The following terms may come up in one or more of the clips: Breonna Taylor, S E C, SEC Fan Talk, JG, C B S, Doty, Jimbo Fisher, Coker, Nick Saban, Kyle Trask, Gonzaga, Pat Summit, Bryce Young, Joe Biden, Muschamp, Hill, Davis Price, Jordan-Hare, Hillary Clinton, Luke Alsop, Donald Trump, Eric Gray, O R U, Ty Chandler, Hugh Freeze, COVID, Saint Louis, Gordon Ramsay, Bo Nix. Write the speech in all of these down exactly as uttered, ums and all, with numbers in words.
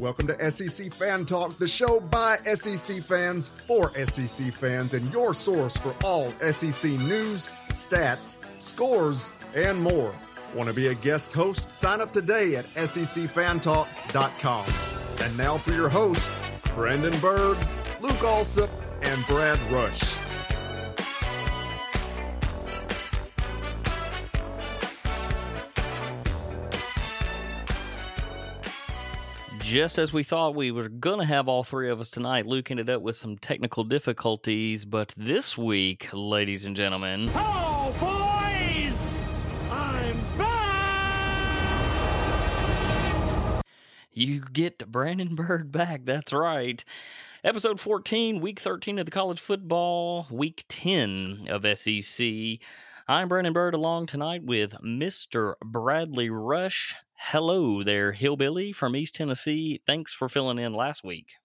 Welcome to S E C Fan Talk, the show by S E C fans for S E C fans, and your source for all S E C news, stats, scores, and more. Want to be a guest host? Sign up today at S E C fan talk dot com. And now for your hosts, Brandon Bird, Luke Alsop, and Brad Rush. Just as we thought we were going to have all three of us tonight, Luke ended up with some technical difficulties. But this week, ladies and gentlemen... Oh, boys! I'm back! You get Brandon Bird back. That's right. Episode fourteen, Week thirteen of the College Football, Week ten of S E C. I'm Brandon Bird, along tonight with Mister Bradley Rush. Hello there, Hillbilly from East Tennessee. Thanks for filling in last week.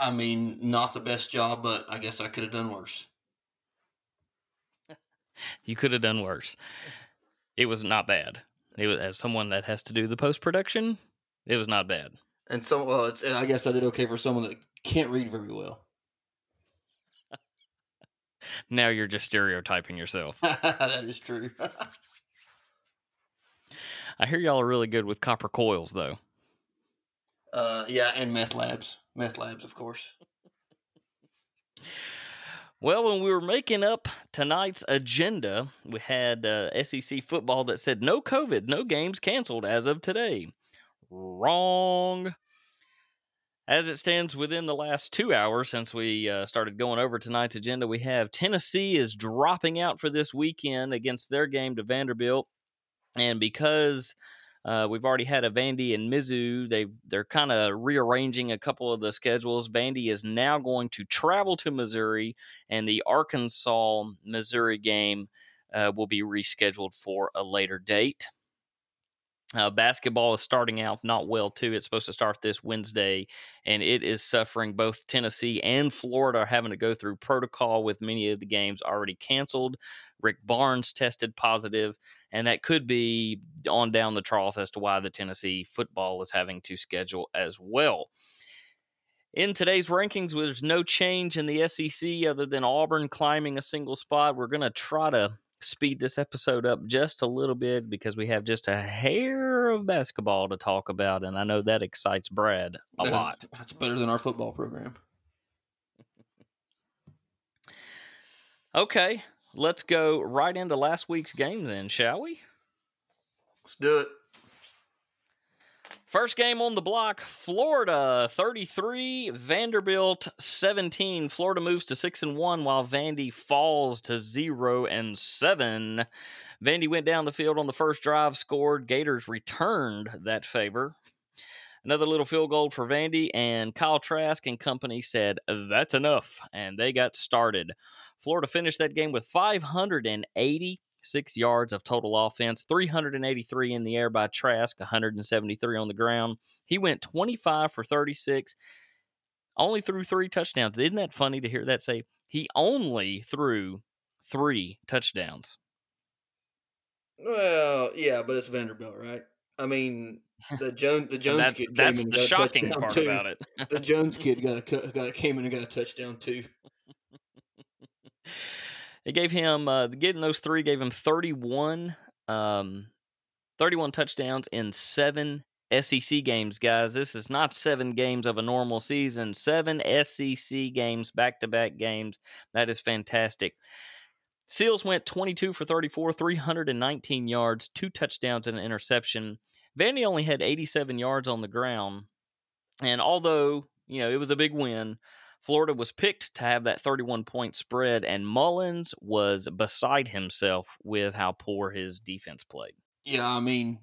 I mean, not the best job, but I guess I could have done worse. You could have done worse. It was not bad. It was, as someone that has to do the post-production, it was not bad. And so, well, it's, and I guess I did okay for someone that can't read very well. Now you're just stereotyping yourself. That is true. I hear y'all are really good with copper coils, though. Uh, yeah, and meth labs. Meth labs, of course. Well, when we were making up tonight's agenda, we had uh, S E C football that said, no COVID, no games canceled as of today. Wrong. As it stands within the last two hours since we uh, started going over tonight's agenda, we have Tennessee is dropping out for this weekend against their game to Vanderbilt. And because uh, we've already had a Vandy and Mizzou, they, they're kind of rearranging a couple of the schedules. Vandy is now going to travel to Missouri, and the Arkansas-Missouri game uh, will be rescheduled for a later date. Uh, basketball is starting out not well, too. It's supposed to start this Wednesday, and it is suffering. Both Tennessee and Florida are having to go through protocol with many of the games already canceled. Rick Barnes tested positive, and that could be on down the trough as to why the Tennessee football is having to schedule as well. In today's rankings, there's no change in the S E C other than Auburn climbing a single spot. We're going to try to speed this episode up just a little bit because we have just a hair of basketball to talk about, and I know that excites Brad a that's, lot. That's better than our football program. Okay, let's go right into last week's game then, shall we? Let's do it. First game on the block, Florida thirty-three, Vanderbilt seventeen. Florida moves to six and one while Vandy falls to zero and seven. Vandy went down the field on the first drive, scored. Gators returned that favor. Another little field goal for Vandy, and Kyle Trask and company said, that's enough, and they got started. Florida finished that game with five hundred eighty six yards of total offense, three hundred eighty-three in the air by Trask, one hundred seventy-three on the ground. He went twenty-five for thirty-six, only threw three touchdowns. Isn't that funny to hear that say? He only threw three touchdowns. Well, yeah, but it's Vanderbilt, right? I mean, the Jones, the Jones that's, kid came in and got a touchdown too. That's the shocking part about it. The Jones kid got a got a, came in and got a touchdown too. It gave him, uh, getting those three gave him thirty-one, um, thirty-one touchdowns in seven S E C games, guys. This is not seven games of a normal season, seven S E C games, back-to-back games. That is fantastic. Seals went twenty-two for thirty-four, three hundred nineteen yards, two touchdowns and an interception. Vandy only had eighty-seven yards on the ground, and although, you know, it was a big win, Florida was picked to have that thirty-one point spread, and Mullins was beside himself with how poor his defense played. Yeah, I mean,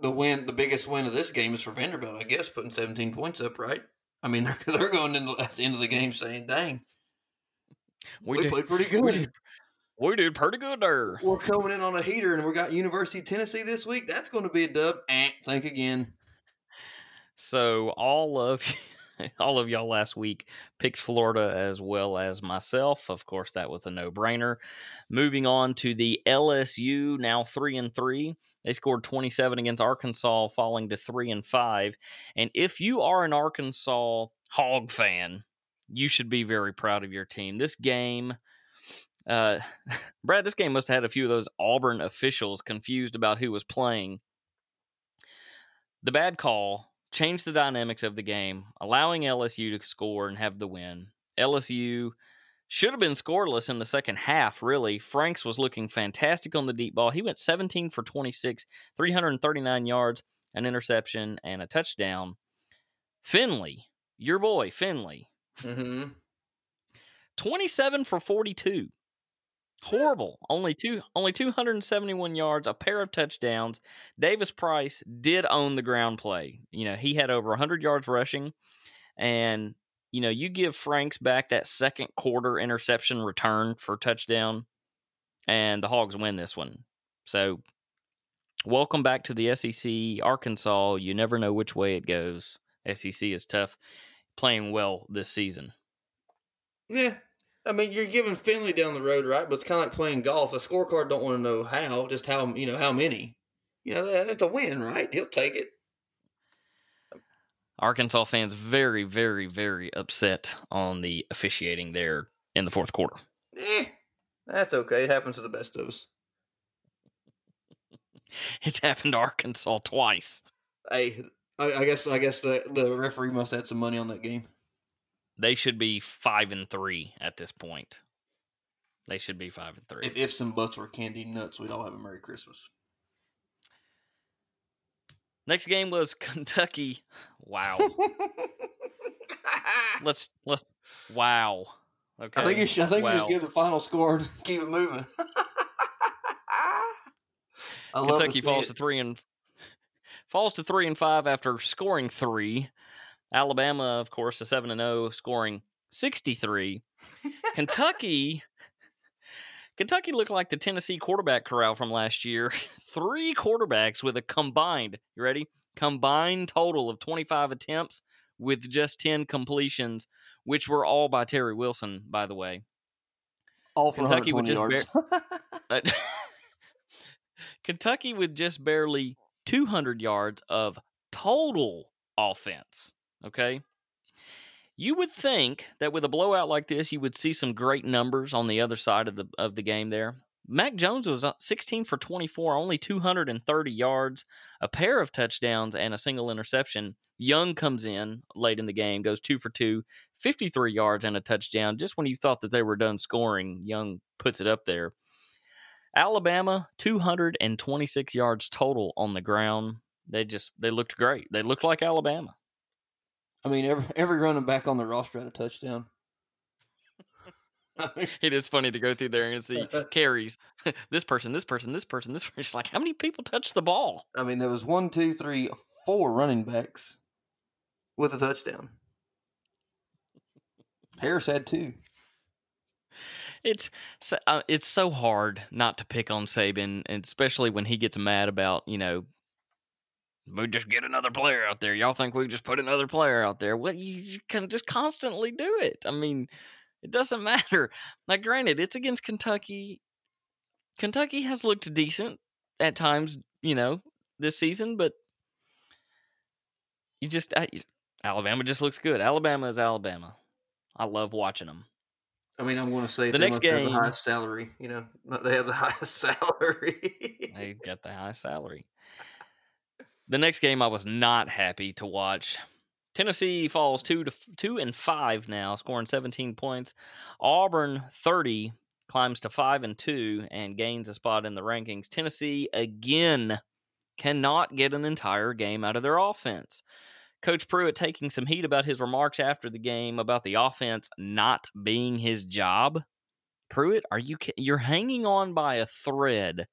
the win, the biggest win of this game is for Vanderbilt, I guess, putting seventeen points up, right? I mean, they're, they're going into, at the end of the game saying, dang, we, we did, played pretty good. We did, we did pretty good there. We're coming in on a heater, and we got University of Tennessee this week. That's going to be a dub. Eh, think again. So all of all of y'all last week picked Florida as well as myself. Of course, that was a no-brainer. Moving on to the L S U, now three and three. They scored twenty-seven against Arkansas, falling to three and five. And if you are an Arkansas Hog fan, you should be very proud of your team. This game, uh, Brad, this game must have had a few of those Auburn officials confused about who was playing. The bad call changed the dynamics of the game, allowing L S U to score and have the win. L S U should have been scoreless in the second half, really. Franks was looking fantastic on the deep ball. He went seventeen for twenty-six, three hundred thirty-nine yards, an interception, and a touchdown. Finley, your boy, Finley, mm-hmm. twenty-seven for forty-two. Horrible. Only two, only two hundred seventy-one yards, a pair of touchdowns. Davis Price did own the ground play. You know, he had over one hundred yards rushing. And, you know, you give Franks back that second quarter interception return for touchdown, and the Hogs win this one. So, welcome back to the S E C. Arkansas, you never know which way it goes. S E C is tough, playing well this season. Yeah. I mean, you're giving Finley down the road, right? But it's kind of like playing golf. A scorecard don't want to know how, just how, you know, how many. You know, that's a win, right? He'll take it. Arkansas fans very, very, very upset on the officiating there in the fourth quarter. Eh, that's okay. It happens to the best of us. It's happened to Arkansas twice. Hey, I, I guess I guess the, the referee must have had some money on that game. They should be five and three at this point. They should be five and three. If, if some butts were candy nuts, we'd all have a Merry Christmas. Next game was Kentucky. Wow. let's let's. Wow. Okay. I think you should. I think wow. you just give the final score and keep it moving. I Kentucky love falls to three and falls to three and five after scoring three. Alabama, of course, a seven and oh, scoring sixty-three. Kentucky, Kentucky looked like the Tennessee quarterback corral from last year. Three quarterbacks with a combined, you ready? Combined total of twenty-five attempts with just ten completions, which were all by Terry Wilson, by the way. All for Kentucky with just yards. Bar- Kentucky with just barely two hundred yards of total offense. Okay, you would think that with a blowout like this, you would see some great numbers on the other side of the of the game there. Mac Jones was sixteen for twenty-four, only two hundred thirty yards, a pair of touchdowns, and a single interception. Young comes in late in the game, goes two for two, fifty-three yards and a touchdown. Just when you thought that they were done scoring, Young puts it up there. Alabama, two hundred twenty-six yards total on the ground. They just, they looked great. They looked like Alabama. I mean, every every running back on the roster had a touchdown. I mean, it is funny to go through there and see carries. This person, this person, this person, this person. It's like, how many people touched the ball? I mean, there was one, two, three, four running backs with a touchdown. Harris had two. It's so, uh, it's so hard not to pick on Saban, and especially when he gets mad about, you know, we just get another player out there. Y'all think we just put another player out there? Well, you can just constantly do it. I mean, it doesn't matter. Now, granted, it's against Kentucky. Kentucky has looked decent at times, you know, this season, but you just I, Alabama just looks good. Alabama is Alabama. I love watching them. I mean, I'm going to say the next game, the highest salary. You know, they have the highest salary. They got the highest salary. The next game I was not happy to watch. Tennessee falls two to two and five now, scoring seventeen points. Auburn thirty climbs to five and two and gains a spot in the rankings. Tennessee again cannot get an entire game out of their offense. Coach Pruitt taking some heat about his remarks after the game about the offense not being his job. Pruitt, are you you're hanging on by a thread.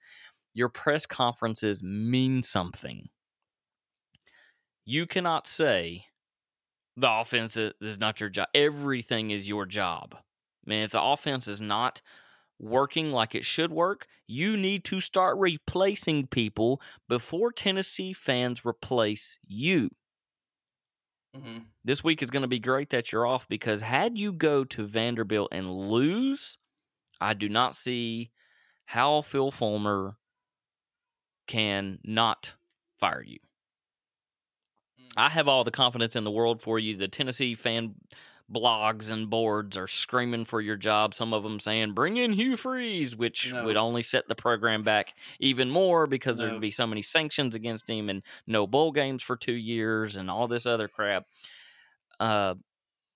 Your press conferences mean something. You cannot say the offense is not your job. Everything is your job. Man, if the offense is not working like it should work, you need to start replacing people before Tennessee fans replace you. Mm-hmm. This week is going to be great that you're off, because had you go to Vanderbilt and lose, I do not see how Phil Fulmer can not fire you. I have all the confidence in the world for you. The Tennessee fan blogs and boards are screaming for your job. Some of them saying, bring in Hugh Freeze, which no. would only set the program back even more, because no. there would be so many sanctions against him and no bowl games for two years and all this other crap. Uh,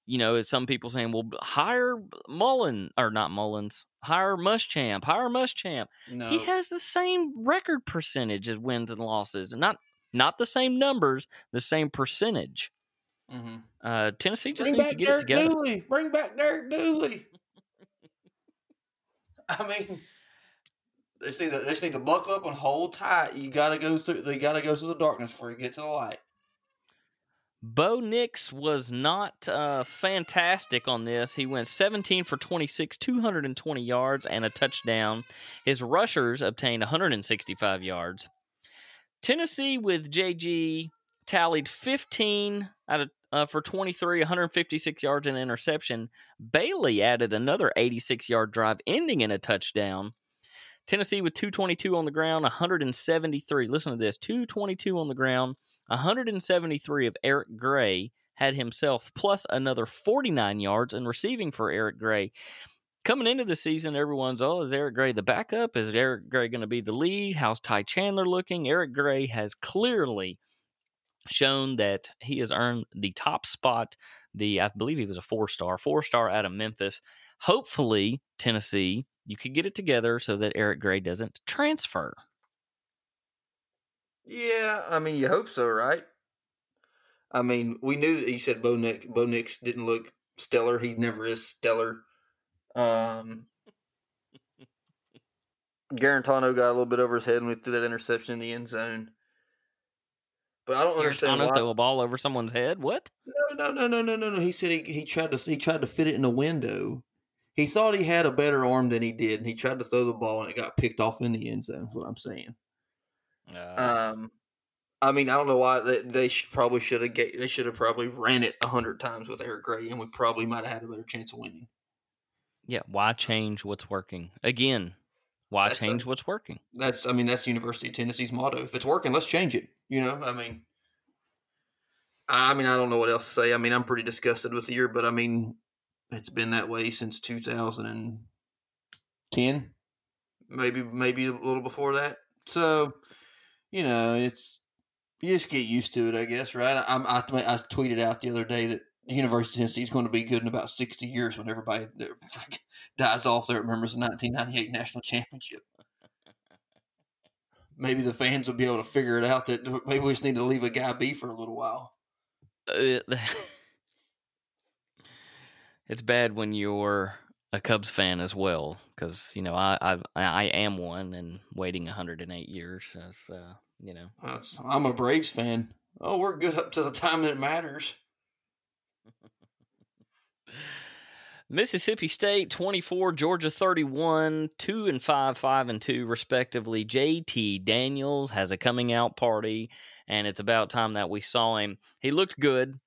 you know, some people saying, well, hire Mullen, or not Mullins, hire Muschamp, hire Muschamp. No. He has the same record percentage as wins and losses, and not Not the same numbers, the same percentage. Mm-hmm. Uh, Tennessee just Bring needs to get Derek it together. Dooley. Bring back Derek Dooley. I mean, they just need to, they just need to buckle up and hold tight. You got to go through. They got to go through the darkness before you get to the light. Bo Nix was not uh, fantastic on this. He went seventeen for twenty-six, two hundred twenty yards, and a touchdown. His rushers obtained one hundred sixty-five yards. Tennessee with J G tallied fifteen out of uh, for twenty-three, one hundred fifty-six yards and interception. Bailey added another eighty-six-yard drive, ending in a touchdown. Tennessee with two twenty-two on the ground, one hundred seventy-three. Listen to this, two twenty-two on the ground, one hundred seventy-three of Eric Gray had himself, plus another forty-nine yards in receiving for Eric Gray. Coming into the season, everyone's, oh, is Eric Gray the backup? Is Eric Gray going to be the lead? How's Ty Chandler looking? Eric Gray has clearly shown that he has earned the top spot. The I believe he was a four-star, four-star out of Memphis. Hopefully, Tennessee, you could get it together so that Eric Gray doesn't transfer. Yeah, I mean, you hope so, right? I mean, we knew that you said Bo Nix, Bo Nix didn't look stellar. He never is stellar. Um, Guarantano got a little bit over his head when he threw that interception in the end zone. But I don't Guarantano understand why. Threw a ball over someone's head? What? No, no, no, no, no, no, no. He said he, he tried to he tried to fit it in the window. He thought he had a better arm than he did, and he tried to throw the ball, and it got picked off in the end zone. Is what I'm saying. Uh, um, I mean, I don't know why they they should, probably should have they should have probably ran it a hundred times with Eric Gray, and we probably might have had a better chance of winning. Yeah, why change what's working? Again, why that's change a, what's working? That's, I mean, that's University of Tennessee's motto. If it's working, let's change it. You know, I mean, I mean, I don't know what else to say. I mean, I'm pretty disgusted with the year, but I mean, it's been that way since two thousand ten, maybe, maybe a little before that. So, you know, it's you just get used to it, I guess, right? I, I, I tweeted out the other day that the University of Tennessee is going to be good in about sixty years when everybody dies off there. Remembers the nineteen ninety-eight national championship. Maybe the fans will be able to figure it out that maybe we just need to leave a guy be for a little while. Uh, it's bad when you're a Cubs fan as well, because you know I, I I am one and waiting one hundred eight years. So uh, you know uh, I'm a Braves fan. Oh, we're good up to the time that it matters. Mississippi State twenty-four, Georgia thirty-one, two and five, five and two, respectively. J T Daniels has a coming out party, and it's about time that we saw him. He looked good.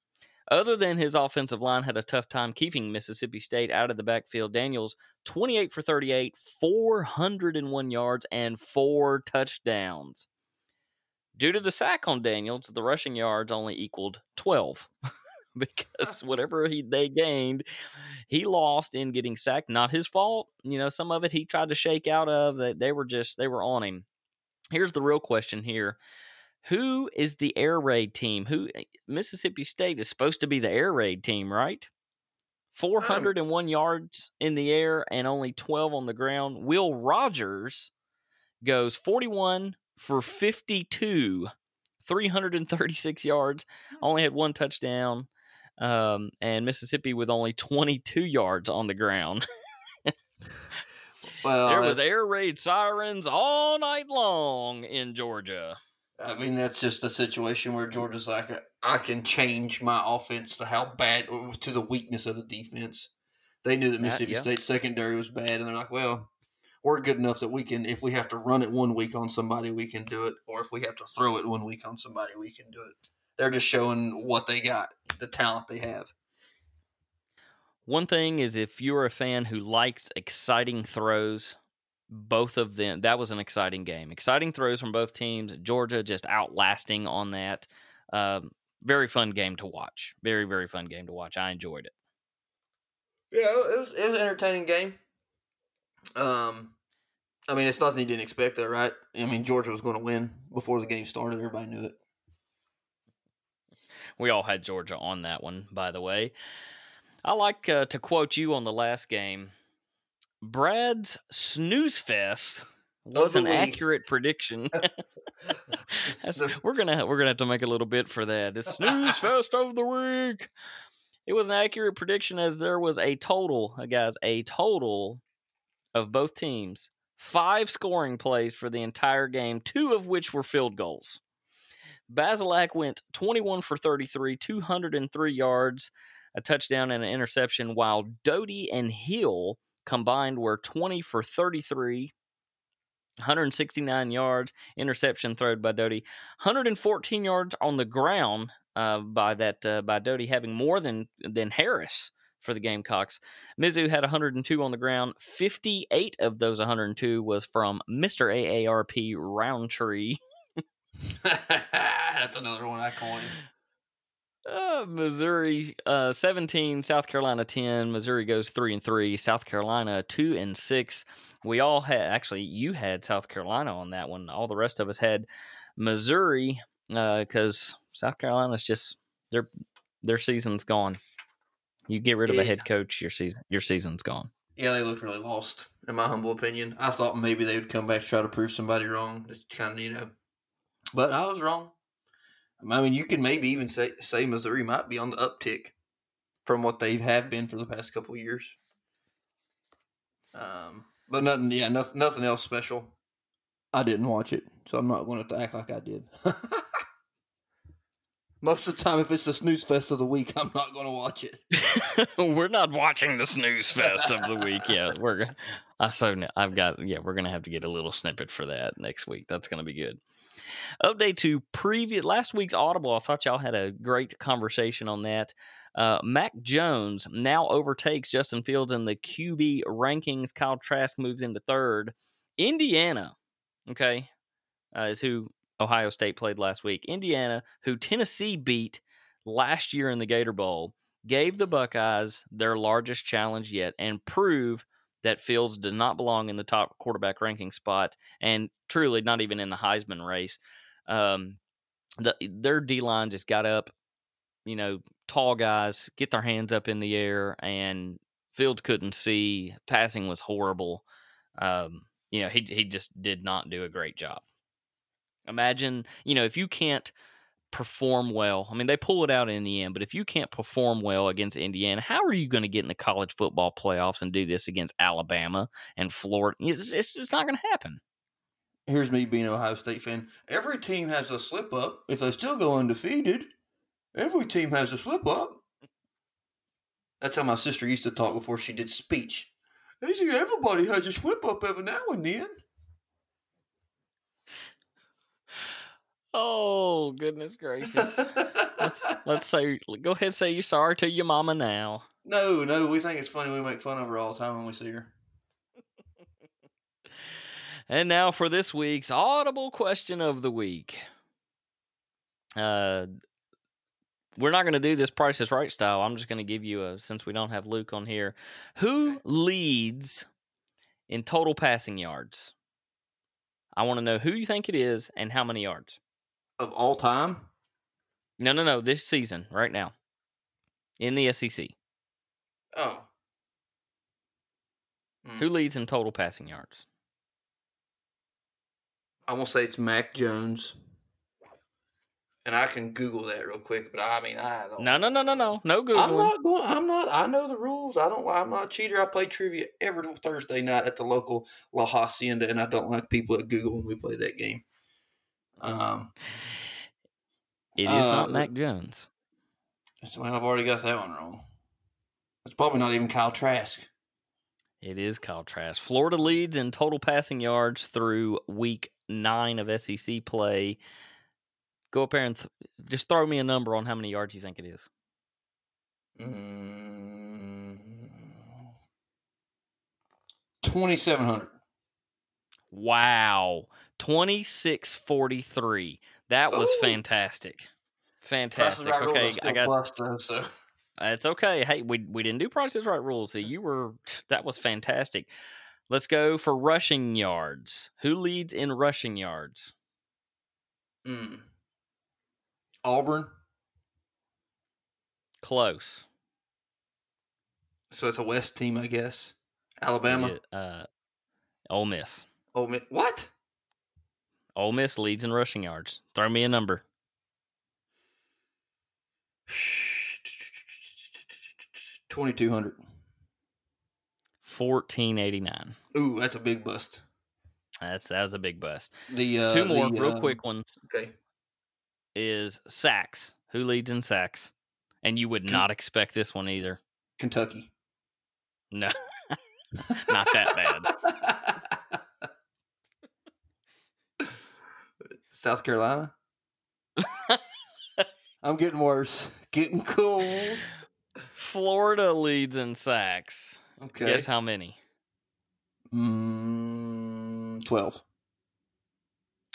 Other than his offensive line had a tough time keeping Mississippi State out of the backfield, Daniels twenty-eight for thirty-eight, four hundred one yards, and four touchdowns. Due to the sack on Daniels, the rushing yards only equaled twelve. Because whatever he they gained, he lost in getting sacked. Not his fault. You know, some of it he tried to shake out of. That they were just, they were on him. Here's the real question here. Who is the air raid team? Who Mississippi State is supposed to be the air raid team, right? four hundred one um, yards in the air and only twelve on the ground. Will Rogers goes forty-one for fifty-two, three hundred thirty-six yards, only had one touchdown. Um, and Mississippi with only twenty-two yards on the ground. Well, there was air raid sirens all night long in Georgia. I mean, that's just the situation where Georgia's like, I can change my offense to how bad, to the weakness of the defense. They knew that Mississippi that, yeah. State's secondary was bad, and they're like, well, we're good enough that we can, if we have to run it one week on somebody, we can do it. Or if we have to throw it one week on somebody, we can do it. They're just showing what they got. the talent they have. One thing is, if you're a fan who likes exciting throws, both of them, that was an exciting game. Exciting throws from both teams. Georgia just outlasting on that. Um, very fun game to watch. Very, very fun game to watch. I enjoyed it. Yeah, it was, it was an entertaining game. Um, I mean, it's nothing you didn't expect, though, right? I mean, Georgia was going to win before the game started. Everybody knew it. We all had Georgia on that one, by the way. I like uh, to quote you on the last game. Brad's snooze fest was an accurate prediction. we're gonna we're gonna have to make a little bit for that. It's snooze fest of the week. It was an accurate prediction, as there was a total, guys, a total of both teams five scoring plays for the entire game, two of which were field goals. Basilak went twenty-one for thirty-three, two hundred three yards, a touchdown and an interception, while Doty and Hill combined were twenty for thirty-three, one hundred sixty-nine yards, interception thrown by Doty, one hundred fourteen yards on the ground uh, by that uh, by Doty, having more than than Harris for the Gamecocks. Mizzou had one hundred two on the ground. fifty-eight of those one hundred two was from Mister A A R P Roundtree. That's another one I coined. Uh, Missouri uh, seventeen, South Carolina ten. Missouri goes three and three. South Carolina two and six. We all had, actually, you had South Carolina on that one. All the rest of us had Missouri because uh, South Carolina's just their their season's gone. You get rid of yeah. a head coach, your season your season's gone. Yeah, they looked really lost, in my humble opinion. I thought maybe they would come back to try to prove somebody wrong, just kind of, you know. But I was wrong. I mean, you can maybe even say, say Missouri might be on the uptick from what they have been for the past couple of years. Um, but nothing, yeah, nothing, nothing else special. I didn't watch it, so I'm not going to act like I did. Most of the time, if it's the snooze fest of the week, I'm not going to watch it. We're not watching the snooze fest of the week. Yeah, we're. I so I've got. Yeah, we're going to have to get a little snippet for that next week. That's going to be good. Update to previous last week's Audible. I thought y'all had a great conversation on that. Uh, Mac Jones now overtakes Justin Fields in the Q B rankings. Kyle Trask moves into third. Indiana, okay, uh, is who Ohio State played last week. Indiana, who Tennessee beat last year in the Gator Bowl, gave the Buckeyes their largest challenge yet and prove that Fields did not belong in the top quarterback ranking spot, and truly not even in the Heisman race. Um, the, their D-line just got up, you know, tall guys, get their hands up in the air, and Fields couldn't see. Passing was horrible. Um, you know, he he just did not do a great job. Imagine, you know, if you can't perform well, I mean, they pull it out in the end, but if you can't perform well against Indiana, how are you going to get in the college football playoffs and do this against Alabama and Florida? It's, it's just not going to happen. Here's me being an Ohio State fan. Every team has a slip-up. If they still go undefeated, every team has a slip-up. That's how my sister used to talk before she did speech. Everybody has a slip-up every now and then. Oh, goodness gracious. let's, let's say, go ahead and say you're sorry to your mama now. No, no, we think it's funny. We make fun of her all the time when we see her. And now for this week's Audible question of the week. Uh, we're not going to do this Price is Right style. I'm just going to give you a, since we don't have Luke on here, who leads in total passing yards? I want to know who you think it is and how many yards. Of all time? No, no, no. This season, right now. In the S E C. Oh. Hmm. Who leads in total passing yards? I'm going to say it's Mac Jones. And I can Google that real quick, but I mean, I don't. No, no, no, no, no. No Googling. I'm not going, I'm not, I know the rules. I don't, I'm not a cheater. I play trivia every Thursday night at the local La Hacienda, and I don't like people at Google when we play that game. Um, it is uh, not Mac Jones. Well, I've already got that one wrong. It's probably not even Kyle Trask. It is Kyle Trask. Florida leads in total passing yards through week nine of S E C play. Go up there and th- just throw me a number on how many yards you think it is. Mm, twenty-seven hundred. Wow. twenty-six forty-three. That was Ooh. fantastic. Fantastic. Right okay, I got busted, so. It's okay. Hey, we we didn't do Price is Right rules. So you were that was fantastic. Let's go for rushing yards. Who leads in rushing yards? Mm. Auburn. Close. So it's a West team, I guess. Alabama. Yeah, uh, Ole Miss. Ole Miss. What? Ole Miss leads in rushing yards. Throw me a number. twenty-two hundred. fourteen eighty-nine. Ooh, that's a big bust. That's that was a big bust. The uh, two more the, real uh, quick ones. Okay, is sacks. Who leads in sacks? And you would K- not expect this one either. Kentucky. No, not that bad. South Carolina. I'm getting worse. Getting cold. Florida leads in sacks. Okay. Guess how many? Mm, twelve.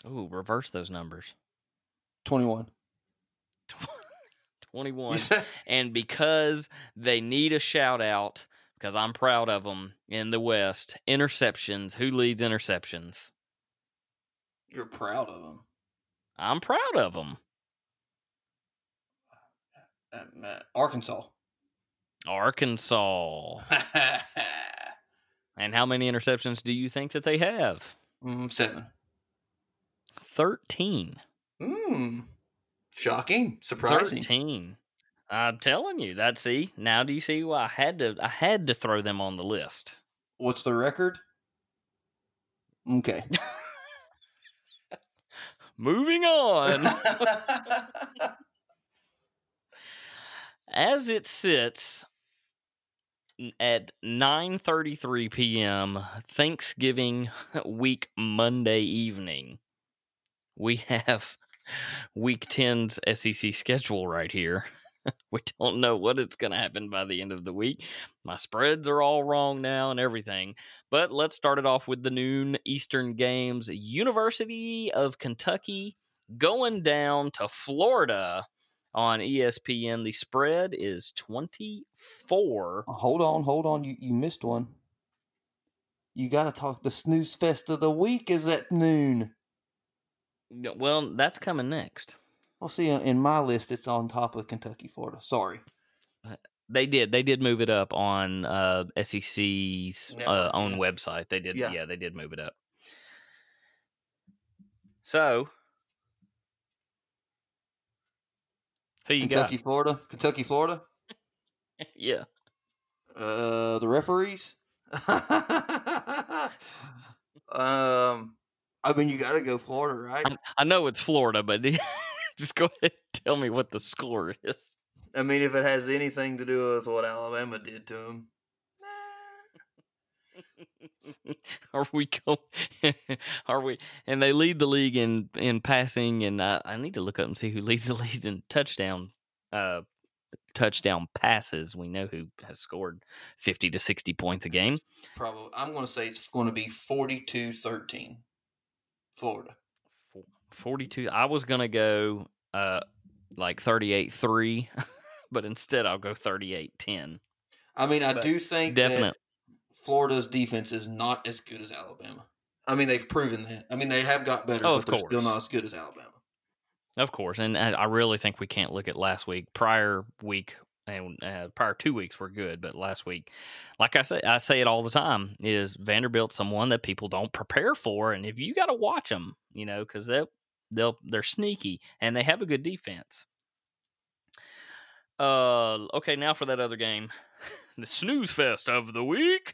Ooh, reverse those numbers. twenty-one. twenty-one. And because they need a shout-out, because I'm proud of them, in the West, interceptions. Who leads interceptions? You're proud of them. I'm proud of them. Uh, Arkansas. Arkansas. And how many interceptions do you think that they have? Mm, seven. Thirteen. Mm. Shocking. Surprising. Thirteen. I'm telling you, that see, now do you see why I had to I had to throw them on the list. What's the record? Okay. Moving on. As it sits at nine thirty-three p.m. Thanksgiving week Monday evening, we have week ten's S E C schedule right here. We don't know what it's going to happen by the end of the week. My spreads are all wrong now and everything. But let's start it off with the noon Eastern games. University of Kentucky going down to Florida. On E S P N, the spread is twenty-four. Hold on, hold on. You you missed one. You got to talk. The snooze fest of the week is at noon. Well, that's coming next. Well, see, in my list, it's on top of Kentucky, Florida. Sorry. They did. They did move it up on uh, S E C's uh, own website. They did. Yeah. yeah, they did move it up. So... You Kentucky, got? Florida. Kentucky, Florida. Yeah. Uh, the referees. um, I mean, you got to go Florida, right? I, I know it's Florida, but just go ahead and tell me what the score is. I mean, if it has anything to do with what Alabama did to them. Are we going? Are we? And they lead the league in, in passing, and I, I need to look up and see who leads the league in touchdown uh, touchdown passes. We know who has scored fifty to sixty points a game. Probably, I'm going to say it's going to be forty-two thirteen, Florida. forty-two. I was going to go uh, like thirty-eight three, but instead I'll go thirty-eight ten. I mean, I but do think definitely. that Florida's defense is not as good as Alabama. I mean, they've proven that. I mean, they have got better, oh, but they're course. still not as good as Alabama. Of course, and I really think we can't look at last week. Prior week and uh, prior two weeks were good, but last week, like I say, I say it all the time, is Vanderbilt's someone that people don't prepare for, and if you got to watch them, you know, because they they'll they're sneaky and they have a good defense. Uh, okay, now for that other game. The snooze fest of the week.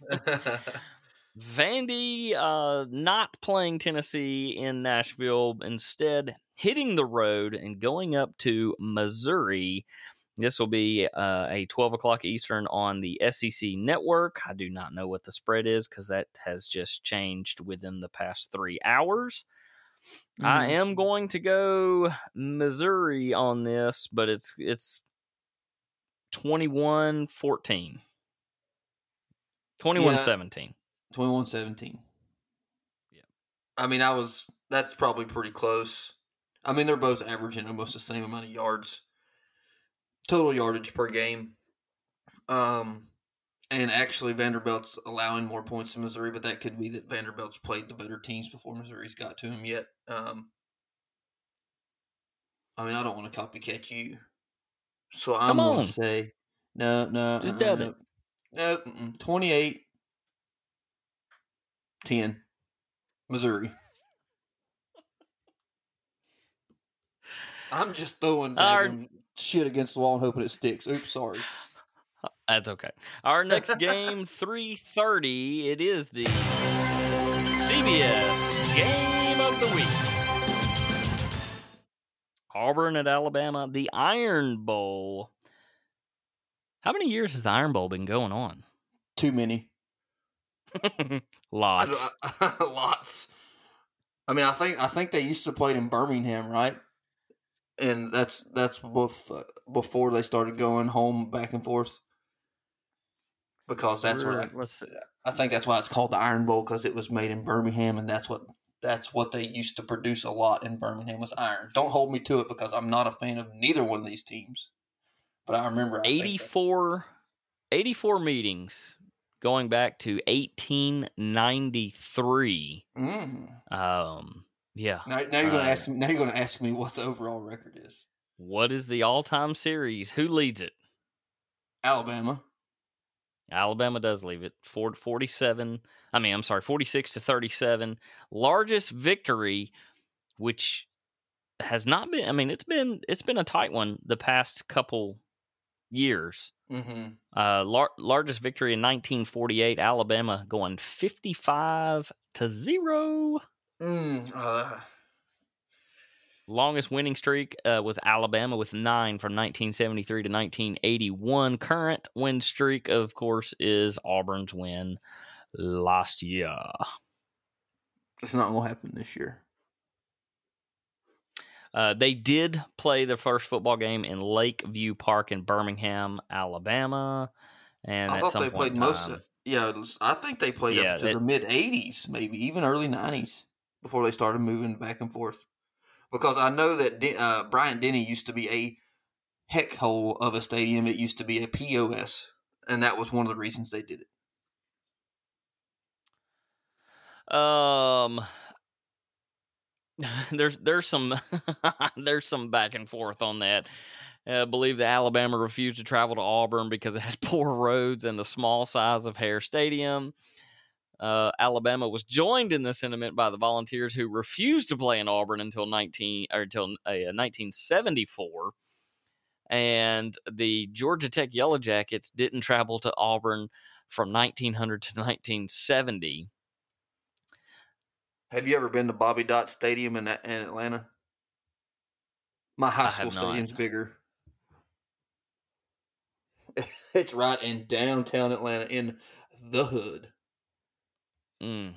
Vandy uh, not playing Tennessee in Nashville. Instead, hitting the road and going up to Missouri. This will be uh, a twelve o'clock Eastern on the S E C Network. I do not know what the spread is because that has just changed within the past three hours. Mm-hmm. I am going to go Missouri on this, but it's it's twenty-one fourteen. twenty-one seventeen. Yeah. twenty-one seventeen. Yeah. I mean, I was that's probably pretty close. I mean, they're both averaging almost the same amount of yards, total yardage per game. Um, and actually Vanderbilt's allowing more points to Missouri, but that could be that Vanderbilt's played the better teams before Missouri's got to them yet. Um, I mean, I don't want to copycat you. So I'm going to say, no, no. Just dub it. No, twenty-eight ten, Missouri. I'm just throwing Our, shit against the wall and hoping it sticks. Oops, sorry. That's okay. Our next game, three thirty. It is the C B S Game of the Week. Auburn at Alabama, the Iron Bowl. How many years has the Iron Bowl been going on? Too many. Lots. I, I, lots. I mean, I think I think they used to play it in Birmingham, right? And that's that's before they started going home back and forth, because that's where I, I think that's why it's called the Iron Bowl, because it was made in Birmingham, and that's what that's what they used to produce a lot in Birmingham was iron. Don't hold me to it because I'm not a fan of neither one of these teams, but I remember I eighty-four, eighty-four meetings going back to eighteen ninety-three. Mm. Um. Yeah. Now, now you're gonna uh, ask me. Now you're gonna ask me what the overall record is. What is the all-time series? Who leads it? Alabama. Alabama does leave it. Ford forty-seven. I mean, I'm sorry, forty-six to thirty-seven. Largest victory, which has not been. I mean, it's been it's been a tight one the past couple years. Mm-hmm. Uh, lar- largest victory in nineteen forty-eight. Alabama going fifty-five to zero. Mm, uh. Longest winning streak uh, was Alabama with nine from nineteen seventy-three to nineteen eighty-one. Current win streak, of course, is Auburn's win last year. It's not going to happen this year. Uh, they did play their first football game in Lakeview Park in Birmingham, Alabama. And I at thought some they point played most of it. Yeah, I think they played yeah, up to it, the mid-eighties, maybe, even early nineties, before they started moving back and forth. Because I know that De- uh, Bryant Denny used to be a heck hole of a stadium. It used to be a P O S, and that was one of the reasons they did it. Um, there's there's some there's some back and forth on that. I uh, believe that Alabama refused to travel to Auburn because it had poor roads and the small size of Hare Stadium. Uh, Alabama was joined in this sentiment by the Volunteers, who refused to play in Auburn until nineteen or until uh, nineteen seventy-four, and the Georgia Tech Yellow Jackets didn't travel to Auburn from nineteen hundred to nineteen seventy. Have you ever been to Bobby Dodd Stadium in, in Atlanta? My high school stadium's not. Bigger. It's right in downtown Atlanta, in the hood. Mm.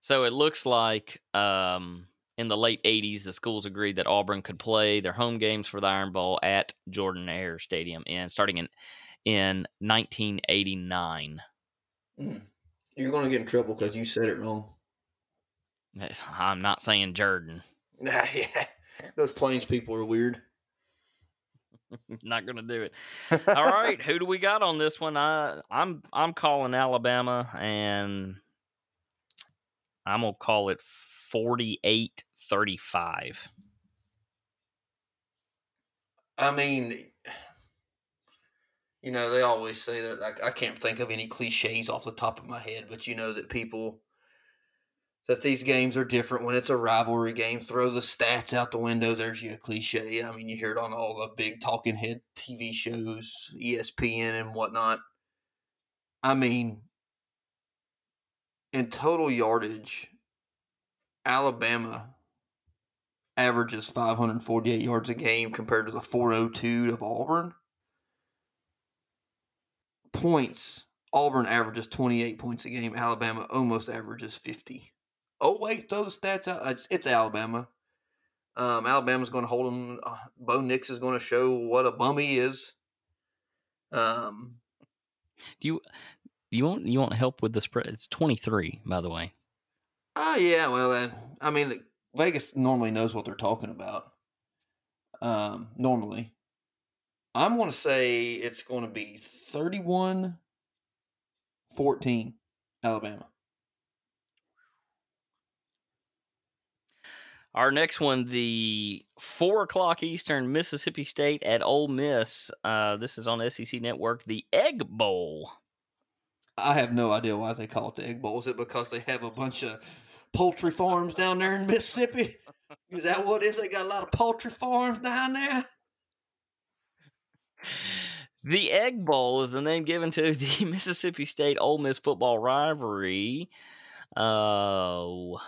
So it looks like um, in the late eighties, the schools agreed that Auburn could play their home games for the Iron Bowl at Jordan-Hare Stadium, and starting in in nineteen eighty-nine. Mm. You're going to get in trouble because you said it wrong. I'm not saying Jordan. Nah, yeah, those Plains people are weird. Not gonna do it. All right, who do we got on this one? I, I'm I'm calling Alabama, and I'm gonna call it forty-eight thirty-five. I mean, you know, they always say that. Like, I can't think of any cliches off the top of my head, but you know that people. That these games are different when it's a rivalry game. Throw the stats out the window. There's your cliche. I mean, you hear it on all the big talking head T V shows, E S P N and whatnot. I mean, in total yardage, Alabama averages five hundred forty-eight yards a game compared to the four oh two of Auburn. Points, Auburn averages twenty-eight points a game. Alabama almost averages fifty. Oh, wait, throw the stats out. It's, it's Alabama. Um, Alabama's going to hold him. Uh, Bo Nix is going to show what a bum he is. Um, do you you want you want help with the spread? It's twenty-three, by the way. Oh, uh, yeah. Well, uh, I mean, Vegas normally knows what they're talking about. Um, normally, I'm going to say it's going to be thirty-one fourteen Alabama. Our next one, the four o'clock Eastern, Mississippi State at Ole Miss. Uh, this is on S E C Network, the Egg Bowl. I have no idea why they call it the Egg Bowl. Is it because they have a bunch of poultry farms down there in Mississippi? Is that what it is? They got a lot of poultry farms down there? The Egg Bowl is the name given to the Mississippi State Ole Miss football rivalry. Oh... Uh,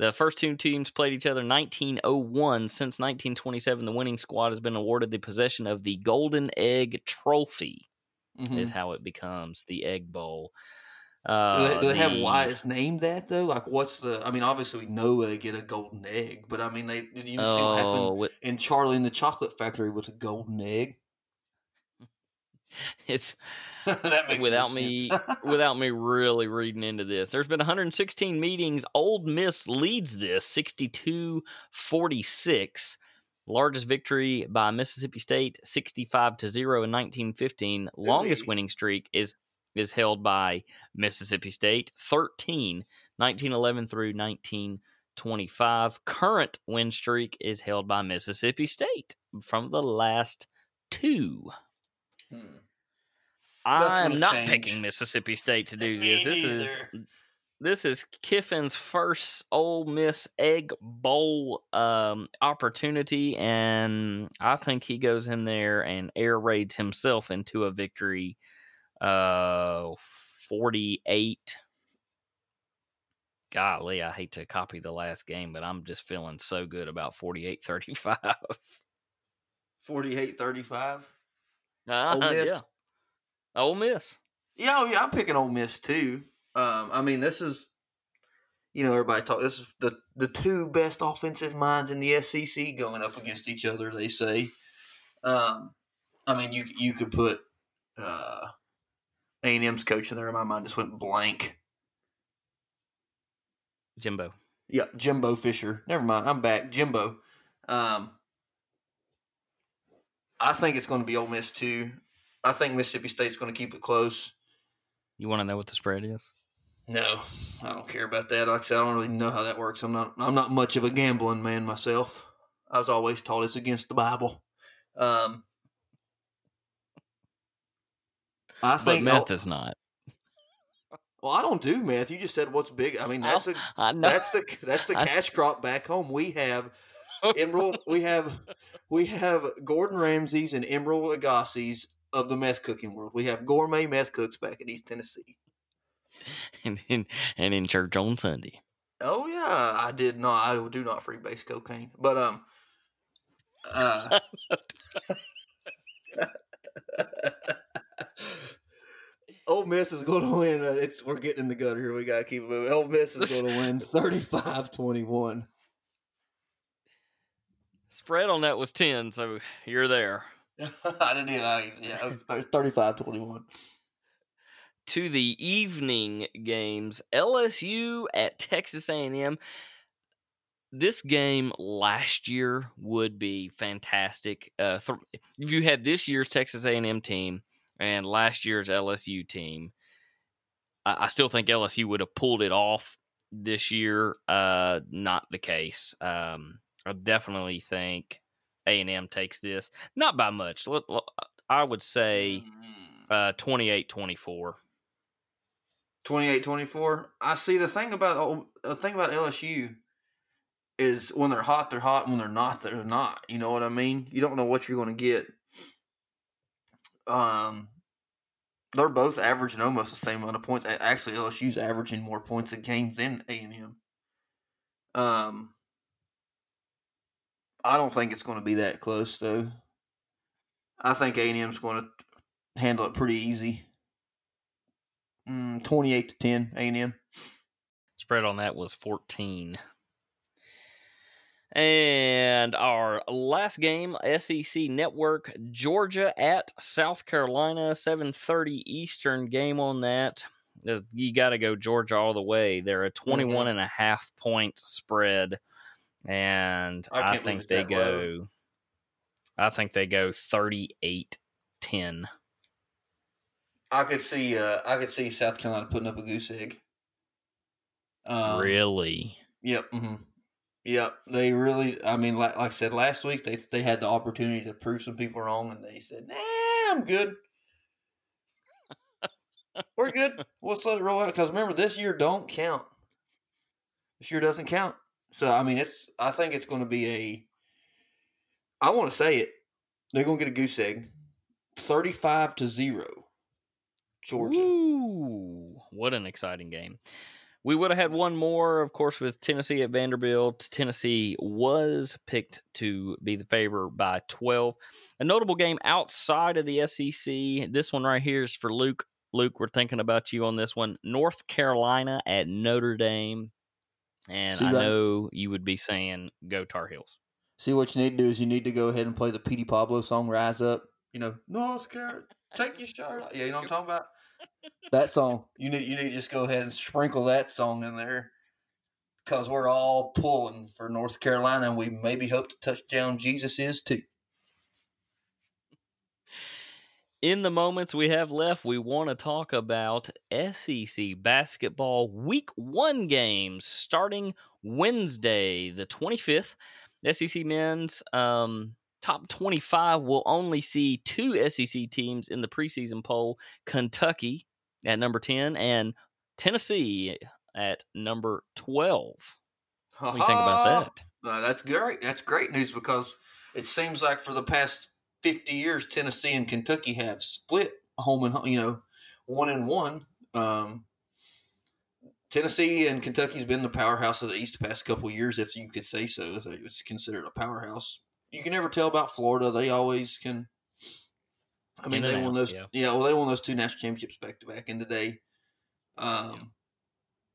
The first two teams played each other in nineteen oh one. Since nineteen twenty-seven, the winning squad has been awarded the possession of the Golden Egg Trophy, mm-hmm. is how it becomes the Egg Bowl. Uh, do they, do they the, have why it's named that, though? Like, what's the... I mean, obviously, we know they get a golden egg, but, I mean, they you see oh, what happened with, in Charlie and the Chocolate Factory with a golden egg? It's... that makes without me, without me really reading into this, there's been one hundred sixteen meetings. Ole Miss leads this sixty-two forty-six, largest victory by Mississippi State, sixty-five to zero in nineteen fifteen. Really? Longest winning streak is is held by Mississippi State, thirteen, nineteen eleven through nineteen twenty-five. Current win streak is held by Mississippi State from the last two. Hmm. I'm not change. picking Mississippi State to do Me this. This neither. is this is Kiffin's first Ole Miss Egg Bowl um, opportunity, and I think he goes in there and air raids himself into a victory, uh, forty-eight. Golly, I hate to copy the last game, but I'm just feeling so good about forty-eight thirty-five. forty-eight thirty-five? Uh, Ole Miss? Yeah. Ole Miss. Yeah, yeah, I'm picking Ole Miss too. Um, I mean, this is, you know, everybody talk. This is the the two best offensive minds in the S E C going up against each other. They say. Um, I mean, you you could put uh, A and M's coach in there. My mind just went blank. Jimbo. Yeah, Jimbo Fisher. Never mind. I'm back. Jimbo. Um, I think it's going to be Ole Miss too. I think Mississippi State's going to keep it close. You want to know what the spread is? No, I don't care about that. Like I said, I don't really know how that works. I'm not. I'm not much of a gambling man myself. I was always taught it's against the Bible. Um, I think but meth I'll, is not. Well, I don't do meth. You just said what's big. I mean, that's a, I know. that's the that's the cash crop back home. We have. Emerald, we have we have Gordon Ramsay's and Emerald Agassi's of the meth cooking world. We have gourmet meth cooks back in East Tennessee, and in and in church on Sunday. Oh yeah, I did not. I do not freebase cocaine, but um, uh, Ole Miss is going to win. It's we're getting in the gutter here. We got to keep it moving. Ole Miss is going to win thirty-five twenty-one. Spread on that was ten, so you're there. I didn't even, yeah, thirty-five twenty-one. To the evening games, L S U at Texas A and M. This game last year would be fantastic. Uh, th- if you had this year's Texas A and M team and last year's L S U team, I, I still think L S U would have pulled it off this year. Uh, not the case. Um I definitely think A and M takes this. Not by much. I would say uh, twenty-eight twenty-four. twenty-eight twenty-four? I see the thing about the thing about L S U is when they're hot, they're hot. When they're not, they're not. You know what I mean? You don't know what you're going to get. Um, they're both averaging almost the same amount of points. Actually, L S U's averaging more points a game than A and M. Um... I don't think it's going to be that close, though. I think A and M's going to handle it pretty easy. Mm, twenty-eight to ten, A and M. Spread on that was fourteen. And our last game, S E C Network, Georgia at South Carolina, seven thirty Eastern game on that. You got to go Georgia all the way. They're a twenty-one mm-hmm. and a half point spread, and I, I think they go. Low. I think they go thirty-eight ten. I could see. Uh, I could see South Carolina putting up a goose egg. Um, really? Yep. Mm-hmm. Yep. They really. I mean, like, like I said last week, they they had the opportunity to prove some people wrong, and they said, "Nah, I'm good." We're good. Let's let it roll out. Because remember, this year don't count. This year doesn't count. So, I mean, it's. I think it's going to be a – I want to say it. They're going to get a goose egg. thirty-five to zero. Georgia. Ooh, what an exciting game. We would have had one more, of course, with Tennessee at Vanderbilt. Tennessee was picked to be the favorite by twelve. A notable game outside of the S E C. This one right here is for Luke. Luke, we're thinking about you on this one. North Carolina at Notre Dame. And see, I know you would be saying, go Tar Heels. See, what you need to do is you need to go ahead and play the Petey Pablo song, Rise Up. You know, North Carolina, take your shirt off. Yeah, you know what I'm talking about? That song. You need, you need to just go ahead and sprinkle that song in there because we're all pulling for North Carolina, and we maybe hope to touchdown Jesus is too. In the moments we have left, we want to talk about S E C basketball week one games starting Wednesday, the twenty-fifth. S E C men's um, top twenty-five will only see two S E C teams in the preseason poll, Kentucky at number ten and Tennessee at number twelve. What do you think about that? Uh, that's great. That's great news because it seems like for the past fifty years, Tennessee and Kentucky have split home and home, you know, one and one. Um, Tennessee and Kentucky's been the powerhouse of the East the past couple of years, if you could say so. If it was considered a powerhouse. You can never tell about Florida. They always can. I mean, they won out, those. Yeah. yeah, well, they won those two national championships back to back in the day. Um,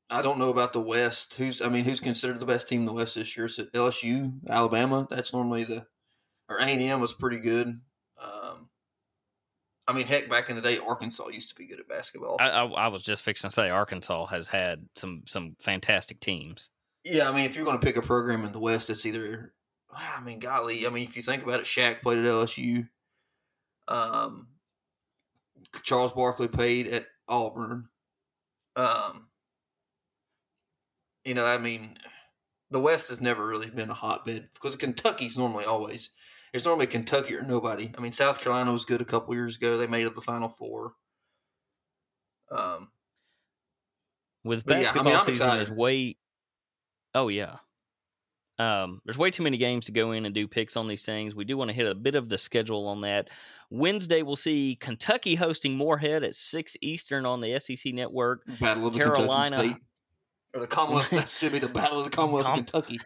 yeah. I don't know about the West. Who's? I mean, who's considered the best team in the West this year? It's at L S U, Alabama. That's normally the. Or A and M was pretty good. Um, I mean, heck, back in the day, Arkansas used to be good at basketball. I, I, I was just fixing to say Arkansas has had some some fantastic teams. Yeah, I mean, if you're going to pick a program in the West, it's either, I mean, golly, I mean, if you think about it, Shaq played at L S U. Um, Charles Barkley played at Auburn. Um, you know, I mean, the West has never really been a hotbed because Kentucky's normally always – it's normally Kentucky or nobody. I mean, South Carolina was good a couple years ago. They made up the Final Four. Um, With basketball yeah, I mean, season, excited. There's way – oh, yeah. Um, there's way too many games to go in and do picks on these things. We do want to hit a bit of the schedule on that. Wednesday, we'll see Kentucky hosting Moorhead at six Eastern on the S E C Network. Battle of the Carolina. Kentucky State. Or the Commonwealth, that should be the Battle of the Commonwealth of Kentucky.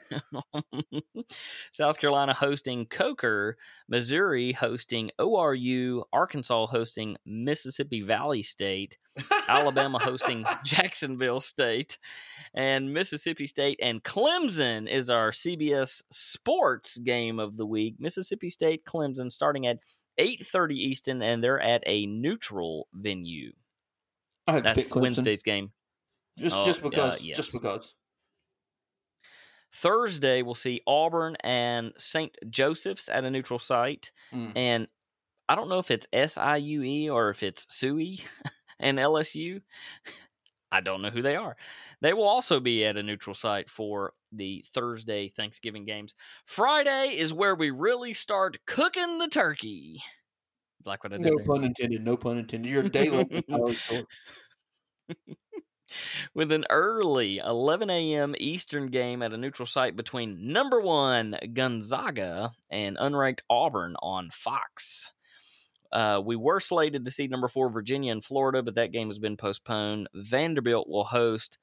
South Carolina hosting Coker, Missouri hosting O R U, Arkansas hosting Mississippi Valley State, Alabama hosting Jacksonville State, and Mississippi State and Clemson is our C B S Sports game of the week. Mississippi State, Clemson starting at eight thirty Eastern, and they're at a neutral venue. That's Wednesday's game. Just, oh, just because, uh, yes. just because. Thursday we'll see Auburn and Saint Joseph's at a neutral site, mm. and I don't know if it's S I U E or if it's S U E and L S U. I don't know who they are. They will also be at a neutral site for the Thursday Thanksgiving games. Friday is where we really start cooking the turkey. Like what I did No there. pun intended. No pun intended. You're a daily. With an early eleven a.m. Eastern game at a neutral site between number one Gonzaga and unranked Auburn on Fox. Uh, we were slated to see number four Virginia and Florida, but that game has been postponed. Vanderbilt will host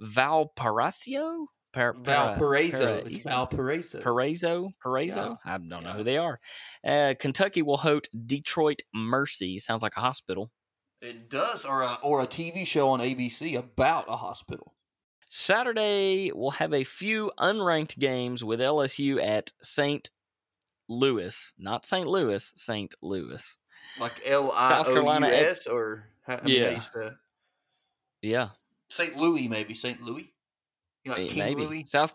Valparaiso? Par- Valparaiso. Par- it's Valparaiso. Paraiso? Paraiso? Yeah. I don't know yeah. who they are. Uh, Kentucky will host Detroit Mercy. Sounds like a hospital. It does, or a, or a T V show on A B C about a hospital. Saturday, we'll have a few unranked games with L S U at Saint Louis. Not Saint Louis, Saint Louis. Like L I O U S or how, how yeah. To... yeah. Saint Louis, maybe. Saint Louis? You know, like King maybe. Louis? South,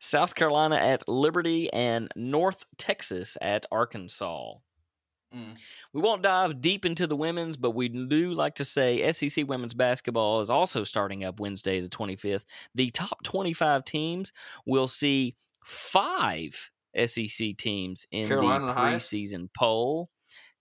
South Carolina at Liberty and North Texas at Arkansas. Mm. We won't dive deep into the women's, but we do like to say S E C women's basketball is also starting up Wednesday the twenty-fifth. The top twenty-five teams will see five S E C teams in Carolina the preseason the poll.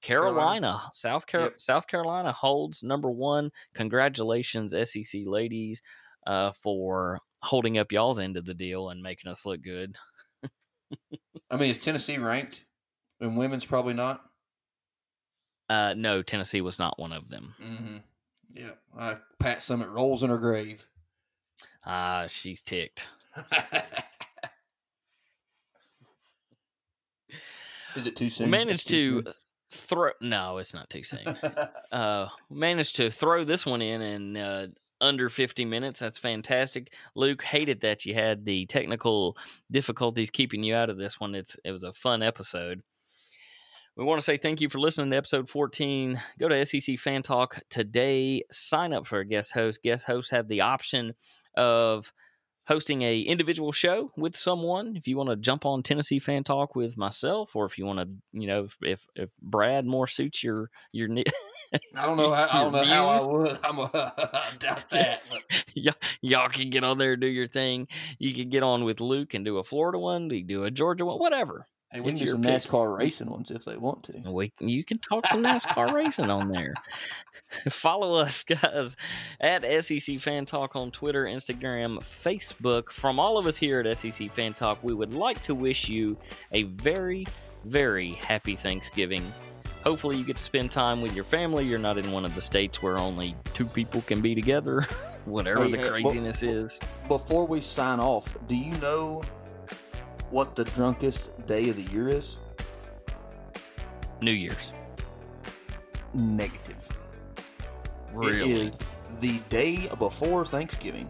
Carolina, Carolina. South, Car- yep. South Carolina holds number one. Congratulations, S E C ladies, uh, for holding up y'all's end of the deal and making us look good. I mean, is Tennessee ranked? And women's probably not. Uh, no, Tennessee was not one of them. Mm-hmm. Yeah, uh, Pat Summit rolls in her grave. Ah, uh, she's ticked. Is it too soon? Managed to soon? throw. No, it's not too soon. uh, managed to throw this one in in uh, under fifty minutes. That's fantastic. Luke, hated that you had the technical difficulties keeping you out of this one. It's it was a fun episode. We want to say thank you for listening to episode fourteen. Go to S E C Fan Talk today. Sign up for a guest host. Guest hosts have the option of hosting a individual show with someone. If you want to jump on Tennessee Fan Talk with myself, or if you want to, you know, if if Brad more suits your your. I don't know. How, I don't know how I would. I'm a, I doubt that. y- y'all can get on there and do your thing. You can get on with Luke and do a Florida one. You do a Georgia one. Whatever. Hey, we can do some NASCAR racing ones if they want to. We, you can talk some NASCAR racing on there. Follow us, guys, at S E C Fan Talk on Twitter, Instagram, Facebook. From all of us here at S E C Fan Talk, we would like to wish you a very, very happy Thanksgiving. Hopefully you get to spend time with your family. You're not in one of the states where only two people can be together, whatever hey, the hey, craziness well, is. Before we sign off, do you know what the drunkest day of the year is? New Year's. Negative. Really? It is the day before Thanksgiving.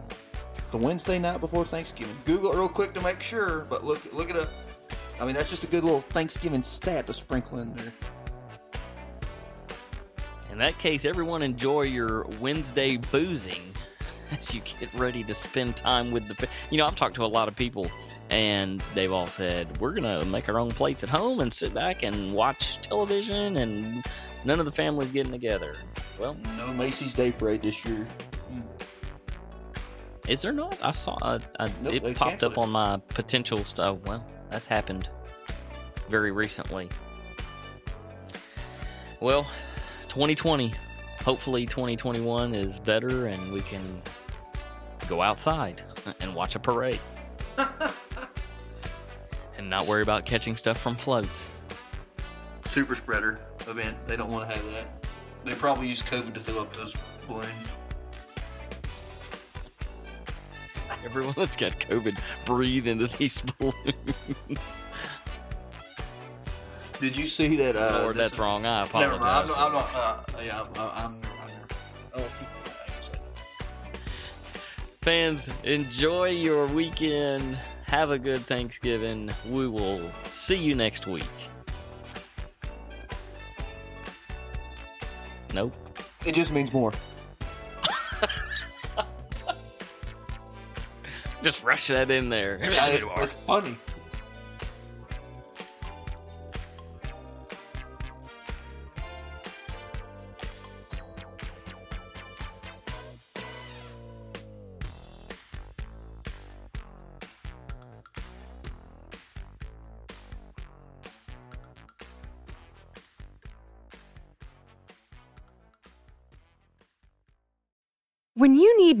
The Wednesday night before Thanksgiving. Google it real quick to make sure, but look look it up. I mean, that's just a good little Thanksgiving stat to sprinkle in there. In that case, everyone enjoy your Wednesday boozing as you get ready to spend time with the... You know, I've talked to a lot of people, and they've all said, we're going to make our own plates at home and sit back and watch television, and none of the family's getting together. Well, no Macy's Day Parade this year. Mm. Is there not? I saw I, I, nope, it popped up it. on my potential stuff. Well, that's happened very recently. Well, twenty twenty. Hopefully twenty twenty-one is better and we can go outside and watch a parade. And not worry about catching stuff from floats. Super spreader event. They don't want to have that. They probably used COVID to fill up those balloons. Everyone that's got COVID, breathe into these balloons. Did you see that? Uh, Lord, that's uh, wrong. I apologize. Never mind. I'm not. I'm not uh, yeah, I'm. I'm, I'm oh. Fans, enjoy your weekend. Have a good Thanksgiving. We will see you next week. Nope. It just means more. Just rush that in there. Yeah, it's, it's funny. When you need